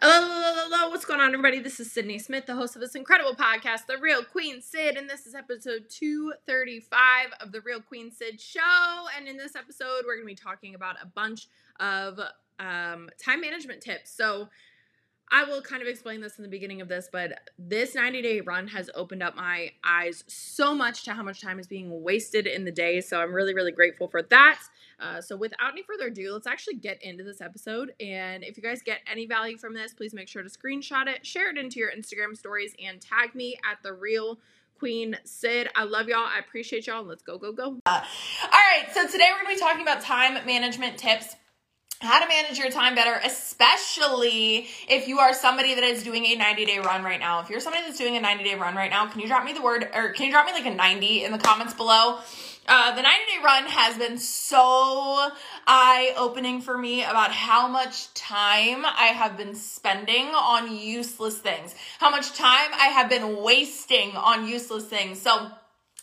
Hello, what's going on, everybody? This is Sydney Smith, the host of this incredible podcast, The Real Queen Sid, and this is episode 235 of The Real Queen Sid Show, and in this episode, we're going to be talking about a bunch of time management tips. So I will kind of explain this in the beginning of this, but this 90-day run has opened up my eyes so much to how much time is being wasted in the day, so I'm really, really grateful for that. So without any further ado, let's actually get into this episode. And if you guys get any value from this, please make sure to screenshot it, share it into your Instagram stories, and tag me at The Real Queen Sid. I love y'all. I appreciate y'all. Let's go. All right. So today we're going to be talking about time management tips, how to manage your time better, especially if you are somebody that is doing a 90-day run right now. If you're somebody that's doing a 90-day run right now, can you drop me the word, or can you drop me like a 90 in the comments below? The 90-day run has been so eye-opening for me about how much time I have been spending on useless things, how much time I have been wasting on useless things. So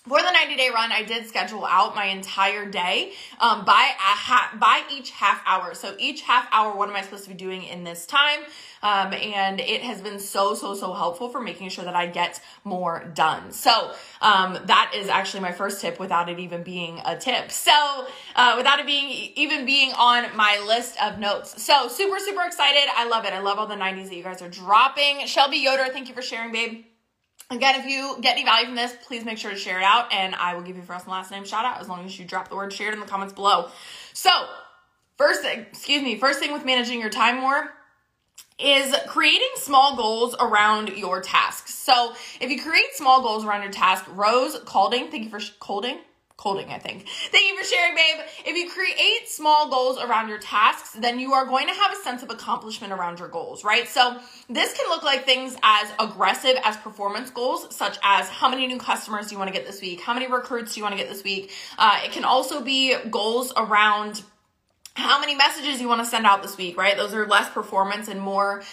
for the 90-day run, I did schedule out my entire day by each half hour. So each half hour, what am I supposed to be doing in this time? And it has been so helpful for making sure that I get more done. So that is actually my first tip without it even being a tip. So without it being on my list of notes. So super excited. I love it. I love all the 90s that you guys are dropping. Shelby Yoder, thank you for sharing, babe. Again, if you get any value from this, please make sure to share it out, and I will give you first and last name shout out as long as you drop the word shared in the comments below. So first thing with managing your time more is creating small goals around your tasks. So if you create small goals around your task, Rose Colding, thank you for Colding, I think. Thank you for sharing, babe. If you create small goals around your tasks, then you are going to have a sense of accomplishment around your goals, right? So this can look like things as aggressive as performance goals, such as how many new customers do you want to get this week? How many recruits do you want to get this week? It can also be goals around how many messages you want to send out this week, right? Those are less performance and more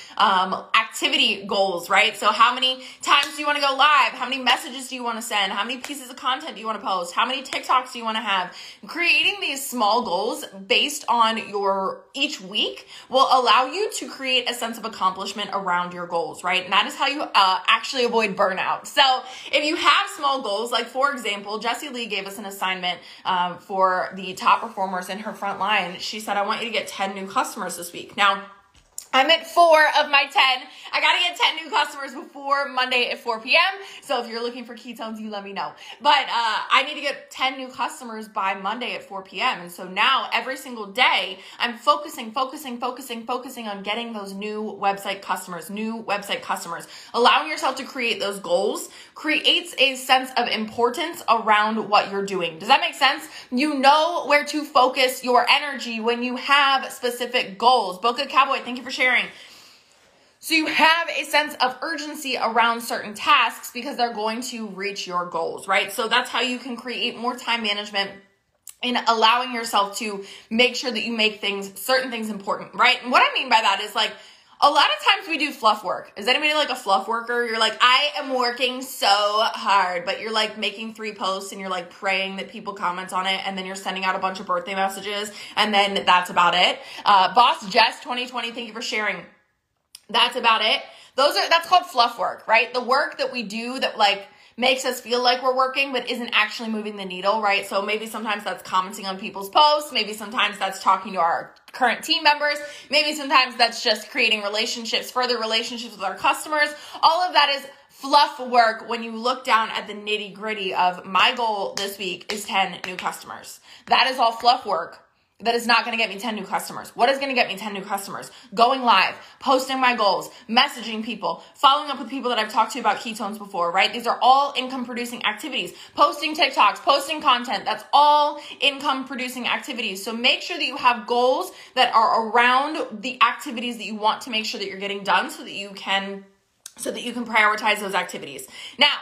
activity goals, right? So how many times do you want to go live? How many messages do you want to send? How many pieces of content do you want to post? How many TikToks do you want to have? Creating these small goals based on your each week will allow you to create a sense of accomplishment around your goals, right? And that is how you actually avoid burnout. So if you have small goals, like for example, Jessie Lee gave us an assignment for the top performers in her front line. She said, I want you to get 10 new customers this week. Now, I'm at 4 of my 10. I got to get 10 new customers before Monday at 4 p.m. So if you're looking for ketones, you let me know. But I need to get 10 new customers by Monday at 4 p.m. And so now every single day, I'm focusing on getting those new website customers. Allowing yourself to create those goals creates a sense of importance around what you're doing. Does that make sense? You know where to focus your energy when you have specific goals. Boca Cowboy, thank you for sharing. So you have a sense of urgency around certain tasks because they're going to reach your goals, right? So that's how you can create more time management in allowing yourself to make sure that you make certain things important, right? And what I mean by that is, like, a lot of times we do fluff work. Is anybody like a fluff worker? You're like, I am working so hard, but you're like making 3 posts and you're like praying that people comment on it, and then you're sending out a bunch of birthday messages, and then that's about it. Boss Jess 2020, thank you for sharing. That's about it. That's called fluff work, right? The work that we do that like makes us feel like we're working but isn't actually moving the needle, right? So maybe sometimes that's commenting on people's posts. Maybe sometimes that's talking to our current team members. Maybe sometimes that's just creating relationships, further relationships with our customers. All of that is fluff work when you look down at the nitty gritty of my goal this week is 10 new customers. That is all fluff work. That is not going to get me 10 new customers. What is going to get me 10 new customers? Going live, posting my goals, messaging people, following up with people that I've talked to about ketones before, right? These are all income-producing activities. Posting TikToks, posting content, that's all income-producing activities. So make sure that you have goals that are around the activities that you want to make sure that you're getting done so that you can prioritize those activities. Now,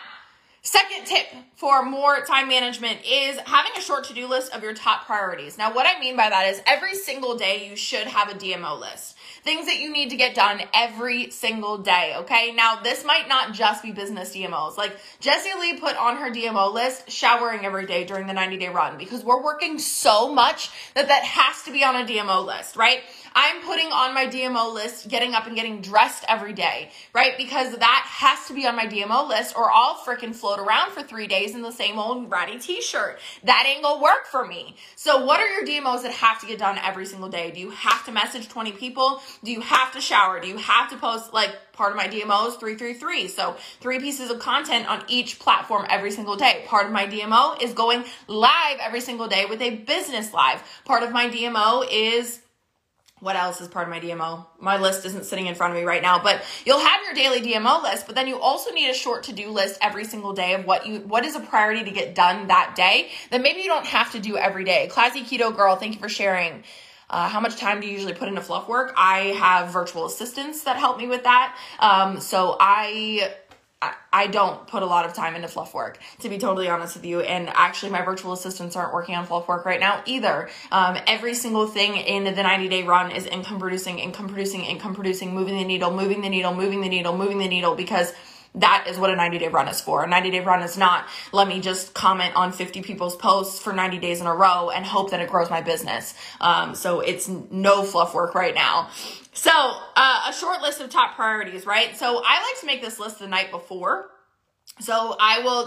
second tip for more time management is having a short to-do list of your top priorities. Now, what I mean by that is every single day you should have a DMO list, things that you need to get done every single day, okay? Now, this might not just be business DMOs. Like Jessie Lee put on her DMO list showering every day during the 90-day run because we're working so much that has to be on a DMO list, right? I'm putting on my DMO list, getting up and getting dressed every day, right? Because that has to be on my DMO list or I'll freaking float around for 3 days in the same old ratty t-shirt. That ain't gonna work for me. So what are your DMOs that have to get done every single day? Do you have to message 20 people? Do you have to shower? Do you have to post, like, part of my DMO is 333. So 3 pieces of content on each platform every single day. Part of my DMO is going live every single day with a business live. Part of my DMO is, what else is part of my DMO? My list isn't sitting in front of me right now, but you'll have your daily DMO list, but then you also need a short to-do list every single day of what is a priority to get done that day that maybe you don't have to do every day. Classy Keto Girl, thank you for sharing. How much time do you usually put into fluff work? I have virtual assistants that help me with that. So I don't put a lot of time into fluff work, to be totally honest with you. And actually, my virtual assistants aren't working on fluff work right now either. Every single thing in the 90-day run is income producing, moving the needle, because that is what a 90-day run is for. A 90-day run is not, let me just comment on 50 people's posts for 90 days in a row and hope that it grows my business. So it's no fluff work right now. So a short list of top priorities, right? So I like to make this list the night before. So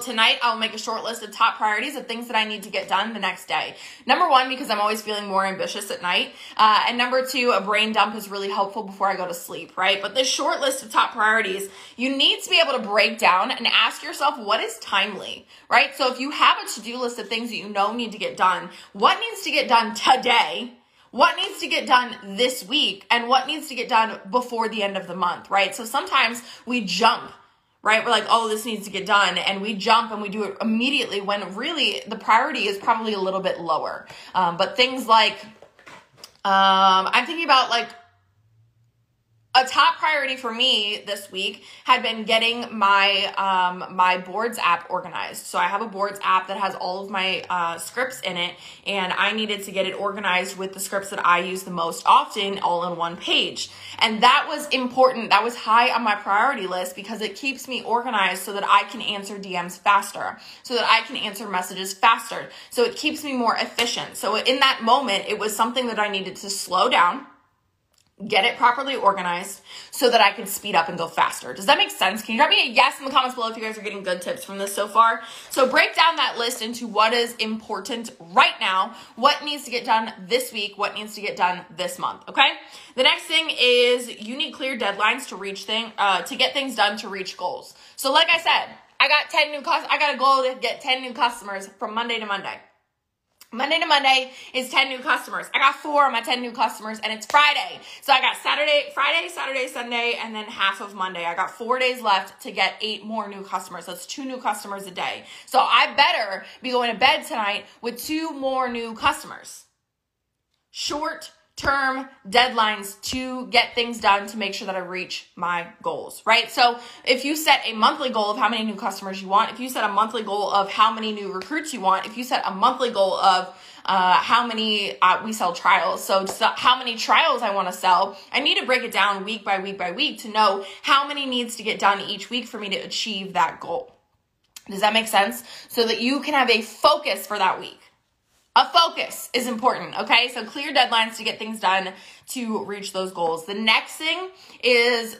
tonight I'll make a short list of top priorities of things that I need to get done the next day. Number one, because I'm always feeling more ambitious at night. And number two, a brain dump is really helpful before I go to sleep, right? But this short list of top priorities, you need to be able to break down and ask yourself, what is timely, right? So if you have a to-do list of things that you know need to get done, what needs to get done today? What needs to get done this week? And what needs to get done before the end of the month, right? So sometimes we jump, right? We're like, oh, this needs to get done. And we jump and we do it immediately when really the priority is probably a little bit lower. But things like, I'm thinking about, like, a top priority for me this week had been getting my my Boards app organized. So I have a Boards app that has all of my scripts in it, and I needed to get it organized with the scripts that I use the most often all in one page. And that was important. That was high on my priority list because it keeps me organized so that I can answer DMs faster, so that I can answer messages faster. So it keeps me more efficient. So in that moment, it was something that I needed to slow down, get it properly organized so that I could speed up and go faster. Does that make sense? Can you drop me a yes in the comments below if you guys are getting good tips from this so far? So break down that list into what is important right now, what needs to get done this week, what needs to get done this month, okay? The next thing is you need clear deadlines to reach to get things done to reach goals. So like I said, I got a goal to get 10 new customers from Monday to Monday. Monday to Monday is 10 new customers. I got 4 of my 10 new customers, and it's Friday. So I got Friday, Saturday, Sunday, and then half of Monday. I got 4 days left to get 8 more new customers. That's 2 new customers a day. So I better be going to bed tonight with 2 more new customers. Short-term deadlines to get things done to make sure that I reach my goals, right? So if you set a monthly goal of how many new customers you want, if you set a monthly goal of how many new recruits you want, if you set a monthly goal of how many we sell trials, so how many trials I want to sell, I need to break it down week by week by week to know how many needs to get done each week for me to achieve that goal. Does that make sense? So that you can have a focus for that week. A focus is important, okay? So clear deadlines to get things done to reach those goals. The next thing is,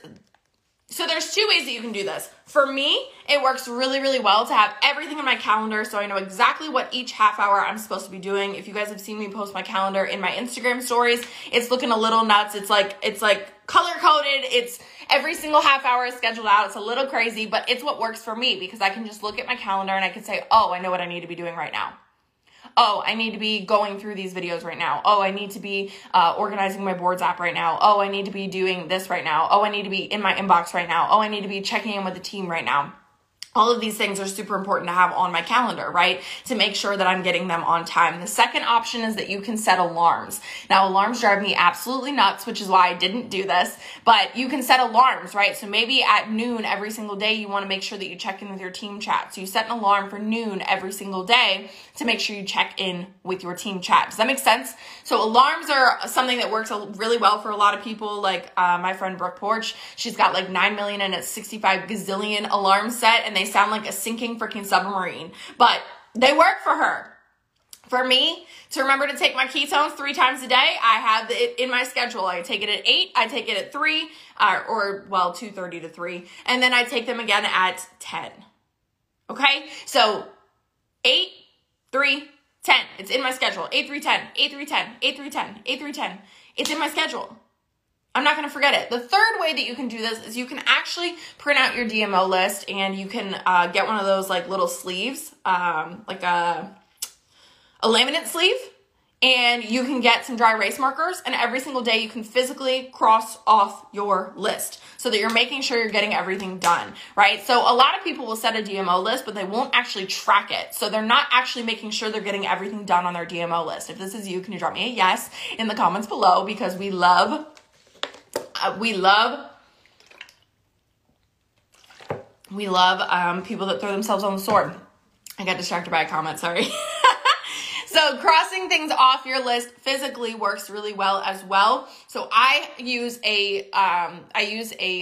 so there's 2 ways that you can do this. For me, it works really, really well to have everything in my calendar so I know exactly what each half hour I'm supposed to be doing. If you guys have seen me post my calendar in my Instagram stories, it's looking a little nuts. It's like color-coded. It's every single half hour is scheduled out. It's a little crazy, but it's what works for me because I can just look at my calendar and I can say, oh, I know what I need to be doing right now. Oh, I need to be going through these videos right now. Oh, I need to be organizing my Boards app right now. Oh, I need to be doing this right now. Oh, I need to be in my inbox right now. Oh, I need to be checking in with the team right now. All of these things are super important to have on my calendar, right? To make sure that I'm getting them on time. The second option is that you can set alarms. Now, alarms drive me absolutely nuts, which is why I didn't do this, but you can set alarms, right? So maybe at noon every single day, you want to make sure that you check in with your team chat. So you set an alarm for noon every single day to make sure you check in with your team chat. Does that make sense? So alarms are something that works really well for a lot of people. Like my friend Brooke Porch, she's got like 9 million and a 65 gazillion alarms set, and they sound like a sinking freaking submarine, but they work for her. For me, to remember to take my ketones 3 times a day, I have it in my schedule. I take it at 8, I take it at 3, well, 2:30 to 3, and then I take them again at 10. Okay? So 8, 3, 10. It's in my schedule. 8, 3, 10, 8, 3, 10, 8, 3, 10, 8, 3, 10. It's in my schedule. I'm not going to forget it. The third way that you can do this is you can actually print out your DMO list, and you can get one of those like little sleeves, like a laminate sleeve, and you can get some dry erase markers, and every single day you can physically cross off your list so that you're making sure you're getting everything done, right? So a lot of people will set a DMO list, but they won't actually track it. So they're not actually making sure they're getting everything done on their DMO list. If this is you, can you drop me a yes in the comments below, because we love people that throw themselves on the sword. I got distracted by a comment, sorry. So crossing things off your list physically works really well as well. So I use a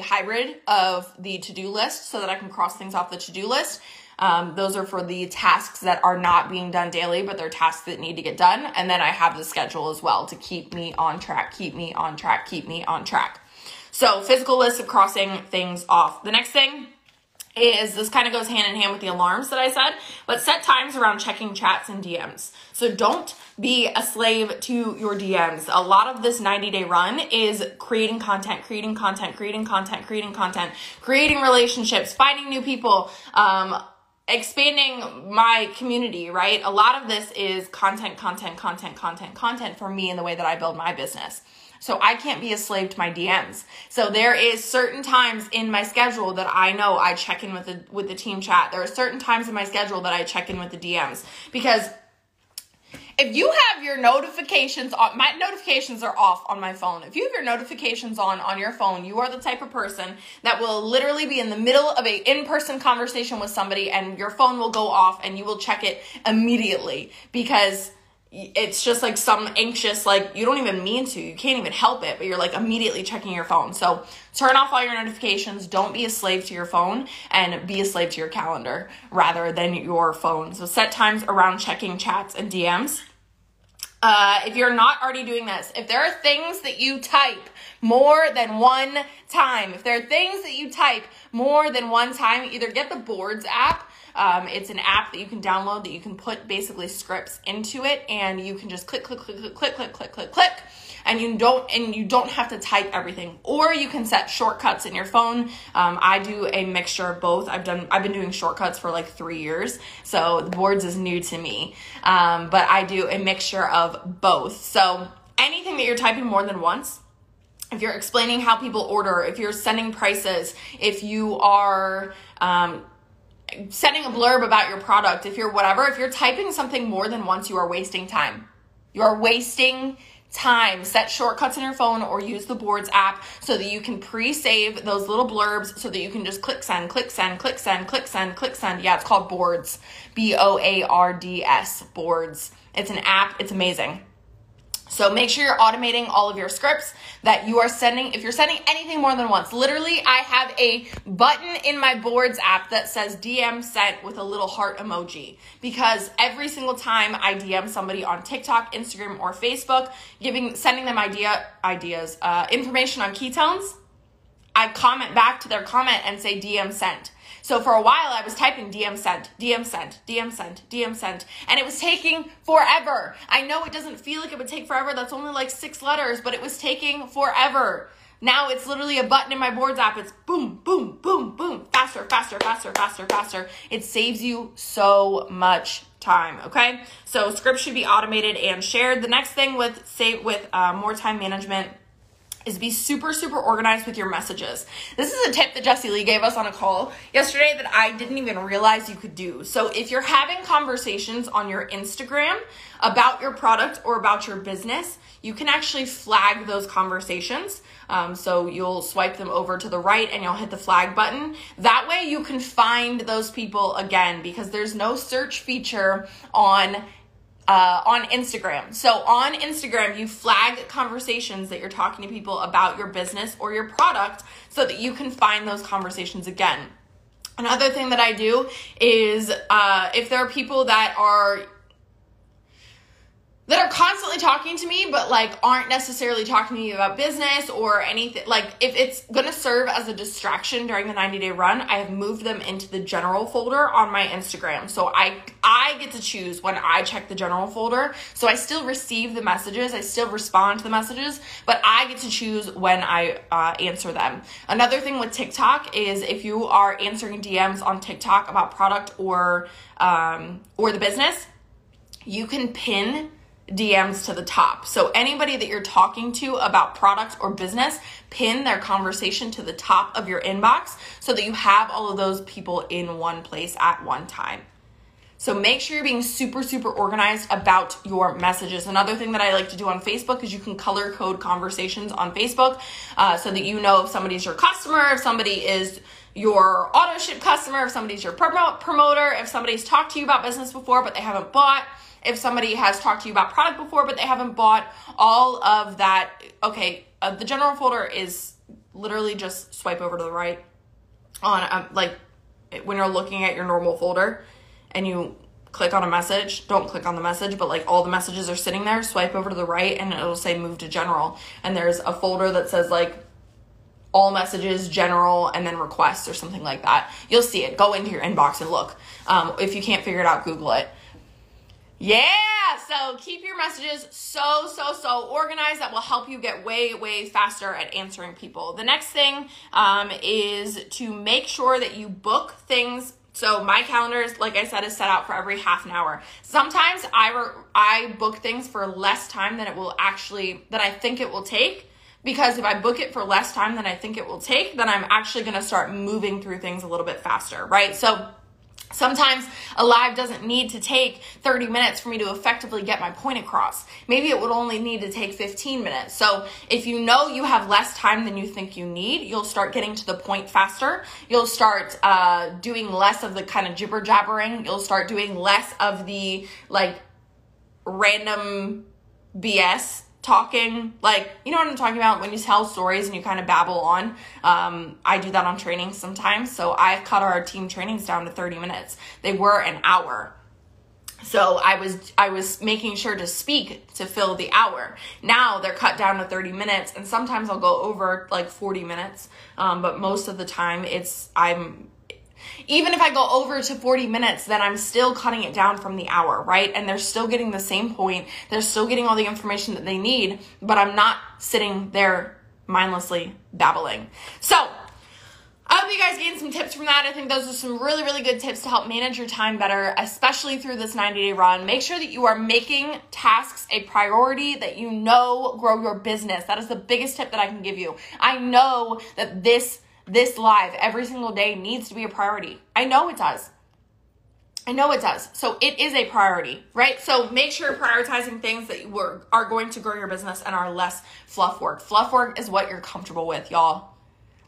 hybrid of the to-do list so that I can cross things off the to-do list. Those are for the tasks that are not being done daily, but they're tasks that need to get done. And then I have the schedule as well to keep me on track, keep me on track, keep me on track. So physical list of crossing things off. The next thing is, this kind of goes hand in hand with the alarms that I said, but set times around checking chats and DMs. So don't be a slave to your DMs. A lot of this 90-day run is creating content, creating relationships, finding new people, expanding my community, right? A lot of this is content for me in the way that I build my business. So I can't be a slave to my DMs. So there is certain times in my schedule that I know I check in with the team chat. There are certain times in my schedule that I check in with the DMs, because if you have your notifications on, my notifications are off on my phone. If you have your notifications on your phone, you are the type of person that will literally be in the middle of an in-person conversation with somebody and your phone will go off and you will check it immediately, because it's just like some anxious, like you don't even mean to, you can't even help it, but you're like immediately checking your phone. So turn off all your notifications. Don't be a slave to your phone, and be a slave to your calendar rather than your phone. So set times around checking chats and DMs. If you're not already doing this, if there are things that you type more than one time, either get the Boards app. It's an app that you can download that you can put basically scripts into it, and you can just click, and you don't have to type everything, or you can set shortcuts in your phone. I do a mixture of both. I've been doing shortcuts for like 3 years. So the Boards is new to me. But I do a mixture of both. So anything that you're typing more than once, if you're explaining how people order, if you're sending prices, if you are, sending a blurb about your product, if you're whatever, if you're typing something more than once, you are wasting time. You are wasting time. Set shortcuts in your phone or use the Boards app so that you can pre-save those little blurbs so that you can just click send. Yeah, it's called Boards. B-O-A-R-D-S, Boards. It's an app. It's amazing. So make sure you're automating all of your scripts that you are sending. If you're sending anything more than once, literally I have a button in my Boards app that says DM sent with a little heart emoji, because every single time I DM somebody on TikTok, Instagram, or Facebook, sending them information on ketones, I comment back to their comment and say DM sent. So for a while I was typing DM sent, and it was taking forever. I know it doesn't feel like it would take forever. That's only like 6 letters, but it was taking forever. Now it's literally a button in my Boards app. It's boom, boom, boom, boom, faster. It saves you so much time. Okay. So scripts should be automated and shared. The next thing with more time management is be super, super organized with your messages. This is a tip that Jessie Lee gave us on a call yesterday that I didn't even realize you could do. So if you're having conversations on your Instagram about your product or about your business, you can actually flag those conversations. So you'll swipe them over to the right and you'll hit the flag button. That way you can find those people again, because there's no search feature on Instagram. So on Instagram, you flag conversations that you're talking to people about your business or your product so that you can find those conversations again. Another thing that I do is if there are people that are that are constantly talking to me, but like aren't necessarily talking to me about business or anything. Like if it's gonna serve as a distraction during the 90 day run, I have moved them into the general folder on my Instagram. So I get to choose when I check the general folder. So I still receive the messages, I still respond to the messages, but I get to choose when I answer them. Another thing with TikTok is if you are answering DMs on TikTok about product or the business, you can pin DMs to the top. So anybody that you're talking to about product or business, pin their conversation to the top of your inbox so that you have all of those people in one place at one time. So make sure you're being super, super organized about your messages. Another thing that I like to do on Facebook is you can color code conversations on Facebook so that you know if somebody's your customer, if somebody is your auto ship customer, if somebody's your promoter, if somebody's talked to you about business before but they haven't bought, if somebody has talked to you about product before but they haven't bought, all of that. Okay, the general folder is literally just swipe over to the right on like when you're looking at your normal folder and you click on a message. Don't click on the message, but like all the messages are sitting there. Swipe over to the right and it'll say move to general, and there's a folder that says like all messages, general, and then requests or something like that. You'll see it. Go into your inbox and look. If you can't figure it out, Google it. Yeah, so keep your messages so organized. That will help you get way faster at answering people. The next thing is to make sure that you book things. So my calendar, like I said, is set out for every half an hour. Sometimes I book things for less time than it will actually, that I think it will take. Because if I book it for less time than I think it will take, then I'm actually going to start moving through things a little bit faster, right? So sometimes a live doesn't need to take 30 minutes for me to effectively get my point across. Maybe it would only need to take 15 minutes. So if you know you have less time than you think you need, you'll start getting to the point faster. You'll start doing less of the kind of jibber jabbering. You'll start doing less of the like random BS talking, like, you know what I'm talking about, when you tell stories and you kind of babble on. I do that on trainings sometimes. So I've cut our team trainings down to 30 minutes. They were an hour. So I was making sure to speak to fill the hour. Now they're cut down to 30 minutes, and sometimes I'll go over like 40 minutes. But most of the time even if I go over to 40 minutes, then I'm still cutting it down from the hour, right? And they're still getting the same point. They're still getting all the information that they need, but I'm not sitting there mindlessly babbling. So I hope you guys gained some tips from that. I think those are some really, really good tips to help manage your time better, especially through this 90-day run. Make sure that you are making tasks a priority that you know grow your business. That is the biggest tip that I can give you. I know that this live every single day needs to be a priority. I know it does. So it is a priority, right? So make sure you're prioritizing things that are going to grow your business and are less fluff work. Fluff work is what you're comfortable with, y'all.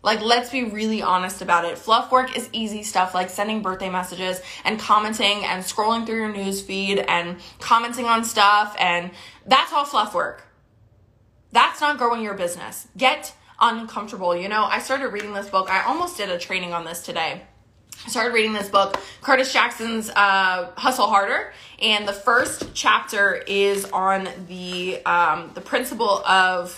Like, let's be really honest about it. Fluff work is easy stuff like sending birthday messages and commenting and scrolling through your news feed and commenting on stuff, and that's all fluff work. That's not growing your business. Get uncomfortable. You know, I started reading this book. I almost did a training on this today. I started reading this book, Curtis Jackson's Hustle Harder, and the first chapter is on the principle of,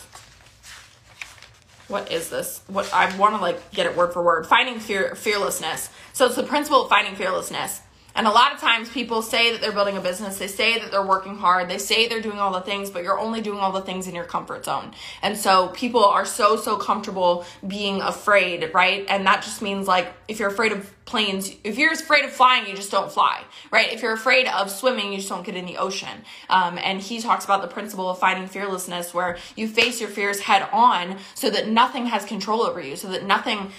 what is this? What I want to like get it word for word. Finding fearlessness. So it's the principle of finding fearlessness. And a lot of times people say that they're building a business, they say that they're working hard, they say they're doing all the things, but you're only doing all the things in your comfort zone. And so people are so comfortable being afraid, right? And that just means like, if you're afraid of planes, if you're afraid of flying, you just don't fly, right? If you're afraid of swimming, you just don't get in the ocean. And he talks about the principle of finding fearlessness, where you face your fears head on so that nothing has control over you, so that nothing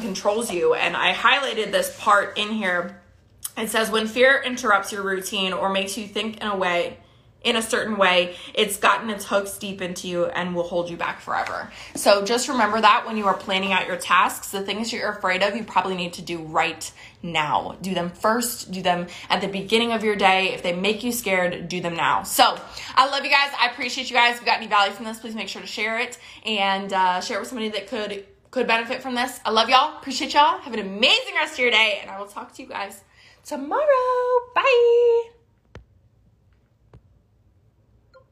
controls you. And I highlighted this part in here. It says, when fear interrupts your routine or makes you think in a certain way, it's gotten its hooks deep into you and will hold you back forever. So just remember that when you are planning out your tasks, the things you're afraid of, you probably need to do right now. Do them first, do them at the beginning of your day. If they make you scared, do them now. So I love you guys. I appreciate you guys. If you got any value from this, please make sure to share it and share it with somebody that could benefit from this. I love y'all. Appreciate y'all. Have an amazing rest of your day, and I will talk to you guys tomorrow. Bye.